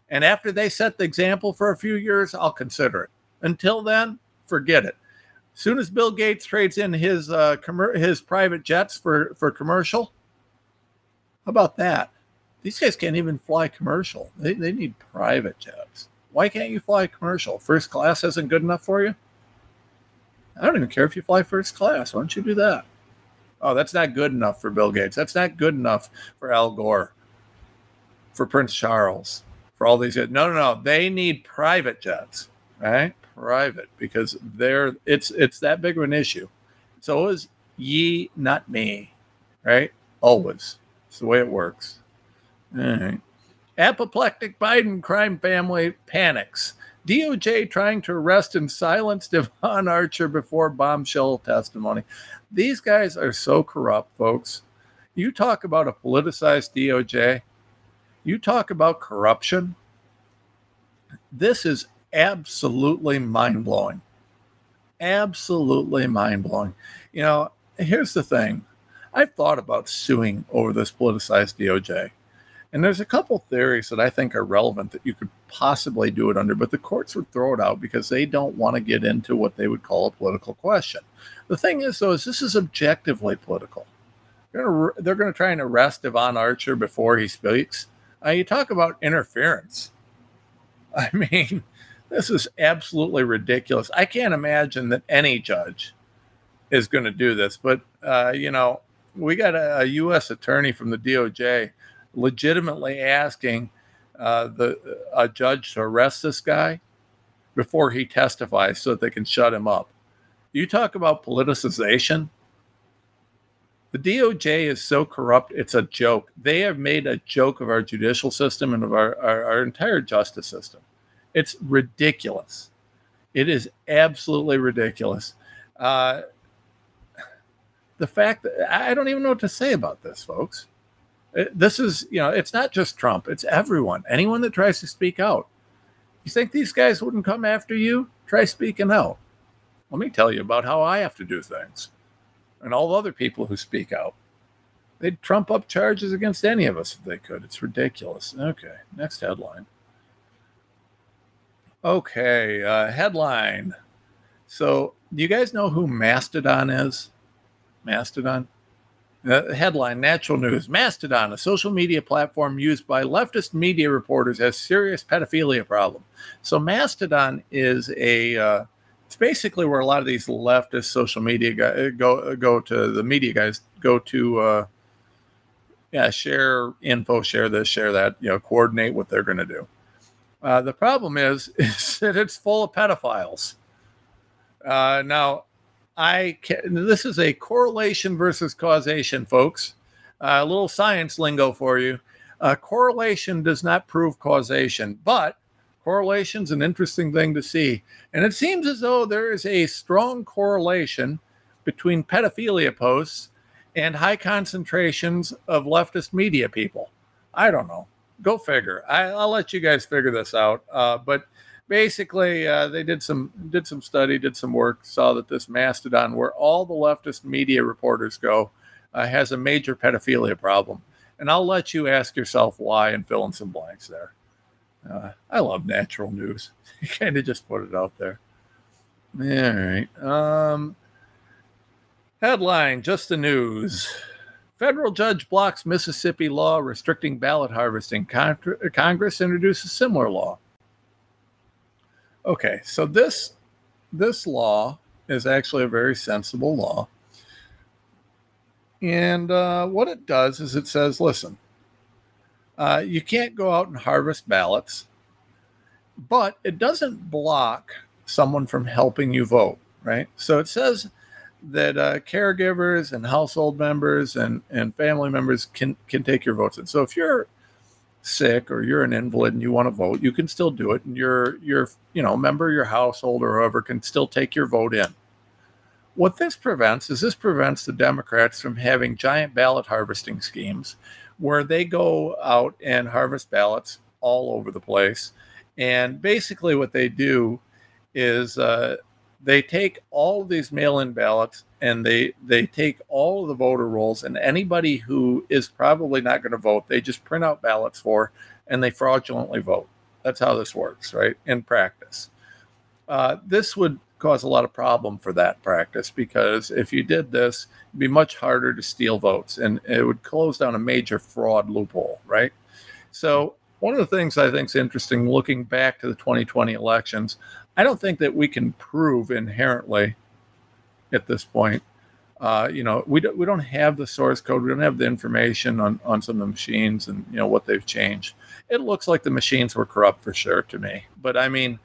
and after they set the example for a few years, I'll consider it. Until then, forget it. As soon as Bill Gates trades in his private jets for commercial, how about that? These guys can't even fly commercial. They need private jets. Why can't you fly commercial? First class isn't good enough for you? I don't even care if you fly first class. Why don't you do that? Oh, that's not good enough for Bill Gates. That's not good enough for Al Gore, for Prince Charles, for all these guys. No. They need private jets, right? Private, because it's that big of an issue. It's always ye, not me, right? Always. It's the way it works. All right. Apoplectic Biden crime family panics. DOJ trying to arrest and silence Devon Archer before bombshell testimony. These guys are so corrupt, folks. You talk about a politicized DOJ. You talk about corruption. This is absolutely mind-blowing. Absolutely mind-blowing. You know, here's the thing. I've thought about suing over this politicized DOJ. And there's a couple theories that I think are relevant that you could possibly do it under, but the courts would throw it out because they don't want to get into what they would call a political question. The thing is, though, is this is objectively political. They're going to try and arrest Devon Archer before he speaks. You talk about interference. I mean, this is absolutely ridiculous. I can't imagine that any judge is going to do this. But, you know, we got a U.S. attorney from the DOJ legitimately asking a judge to arrest this guy before he testifies so that they can shut him up. You talk about politicization. The DOJ is so corrupt, it's a joke. They have made a joke of our judicial system and of our entire justice system. It's ridiculous. It is absolutely ridiculous. The fact that I don't even know what to say about this, folks. This is, you know, it's not just Trump. It's everyone. Anyone that tries to speak out. You think these guys wouldn't come after you? Try speaking out. Let me tell you about how I have to do things. And all the other people who speak out. They'd trump up charges against any of us if they could. It's ridiculous. Okay, next headline. Okay, headline. So, do you guys know who Mastodon is? Mastodon? Headline, Natural News. Mastodon, a social media platform used by leftist media reporters, has serious pedophilia problem. So Mastodon is it's basically where a lot of these leftist social media guys go to, the media guys go to, share info, share this, share that, you know, coordinate what they're going to do. The problem is that it's full of pedophiles. This is a correlation versus causation, folks. A little science lingo for you. Correlation does not prove causation, but correlation's an interesting thing to see. And it seems as though there is a strong correlation between pedophilia posts and high concentrations of leftist media people. I don't know. Go figure. I'll let you guys figure this out. But basically, they did some study, did some work, saw that this Mastodon, where all the leftist media reporters go, has a major pedophilia problem. And I'll let you ask yourself why and fill in some blanks there. I love Natural News. You kind of just put it out there. All right. Headline, just the news. Federal judge blocks Mississippi law restricting ballot harvesting. Congress introduces similar law. Okay, so this law is actually a very sensible law. And what it does is it says, listen, you can't go out and harvest ballots, but it doesn't block someone from helping you vote, right? So it says that caregivers and household members and family members can take your votes in. So if you're sick or you're an invalid and you want to vote, you can still do it, and your member of your household or whoever can still take your vote in. What this prevents is the Democrats from having giant ballot harvesting schemes where they go out and harvest ballots all over the place. And basically what they do is they take all of these mail-in ballots and they take all of the voter rolls, and anybody who is probably not going to vote, they just print out ballots for, and they fraudulently vote. That's how this works, right, in practice. This would cause a lot of problem for that practice, because if you did this, it'd be much harder to steal votes, and it would close down a major fraud loophole, right? So one of the things I think is interesting, looking back to the 2020 elections, I don't think that we can prove inherently at this point, we don't have the source code. We don't have the information on some of the machines and, you know, what they've changed. It looks like the machines were corrupt for sure to me, but I mean,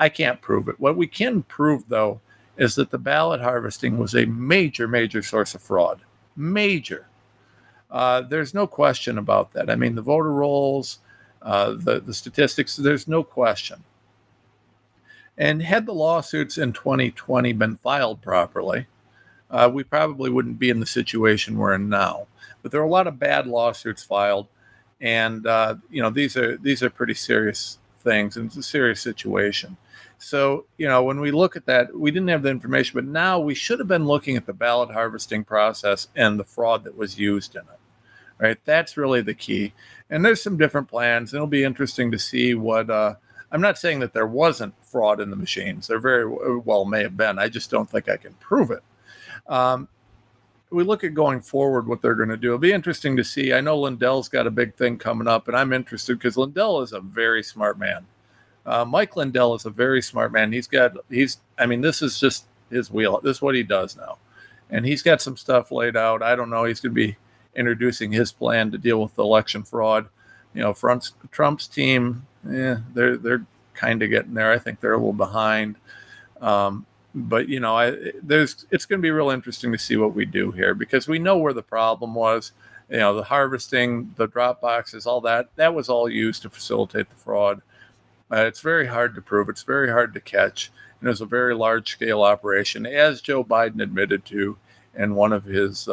I can't prove it. What we can prove, though, is that the ballot harvesting was a major, major source of fraud. Major. There's no question about that. I mean, the voter rolls, the statistics, there's no question. And had the lawsuits in 2020 been filed properly, we probably wouldn't be in the situation we're in now. But there are a lot of bad lawsuits filed, and these are pretty serious things, and it's a serious situation. So, when we look at that, we didn't have the information, but now we should have been looking at the ballot harvesting process and the fraud that was used in it, right? That's really the key. And there's some different plans. It'll be interesting to see what, I'm not saying that there wasn't fraud in the machines. There very well may have been. I just don't think I can prove it. We look at going forward what they're going to do. It'll be interesting to see. I know Lindell's got a big thing coming up, and I'm interested because Lindell is a very smart man. Mike Lindell is a very smart man. This is just his wheel. This is what he does now. And he's got some stuff laid out. I don't know. He's going to be introducing his plan to deal with the election fraud. Trump's team, they're kind of getting there. I think they're a little behind. It's going to be real interesting to see what we do here because we know where the problem was. The harvesting, the drop boxes, all that was all used to facilitate the fraud. It's very hard to prove. It's very hard to catch. And it was a very large-scale operation, as Joe Biden admitted to in one of his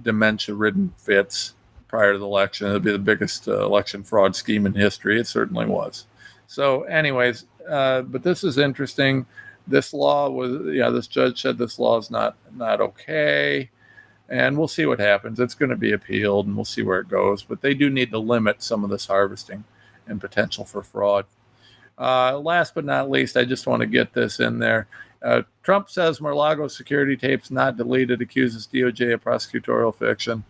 dementia-ridden fits prior to the election. It'll be the biggest election fraud scheme in history. It certainly was. So anyways, but this is interesting. This law was, this judge said this law is not okay. And we'll see what happens. It's going to be appealed, and we'll see where it goes. But they do need to limit some of this harvesting and potential for fraud. Last but not least, I just want to get this in there. Trump says Mar-a-Lago security tapes not deleted, accuses DOJ of prosecutorial fiction.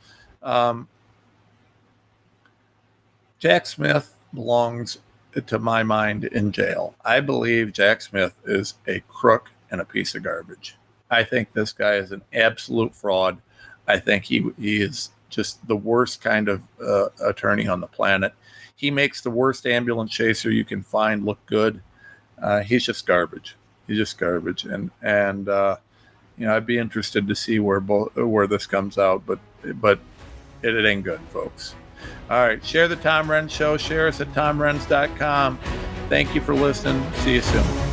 Jack Smith belongs, to my mind, in jail. I believe Jack Smith is a crook and a piece of garbage. I think this guy is an absolute fraud. I think he is just the worst kind of attorney on the planet. He makes the worst ambulance chaser you can find look good. He's just garbage. And I'd be interested to see where this comes out, but it ain't good, folks. All right, share the Tom Renz Show. Share us at TomRenz.com. Thank you for listening. See you soon.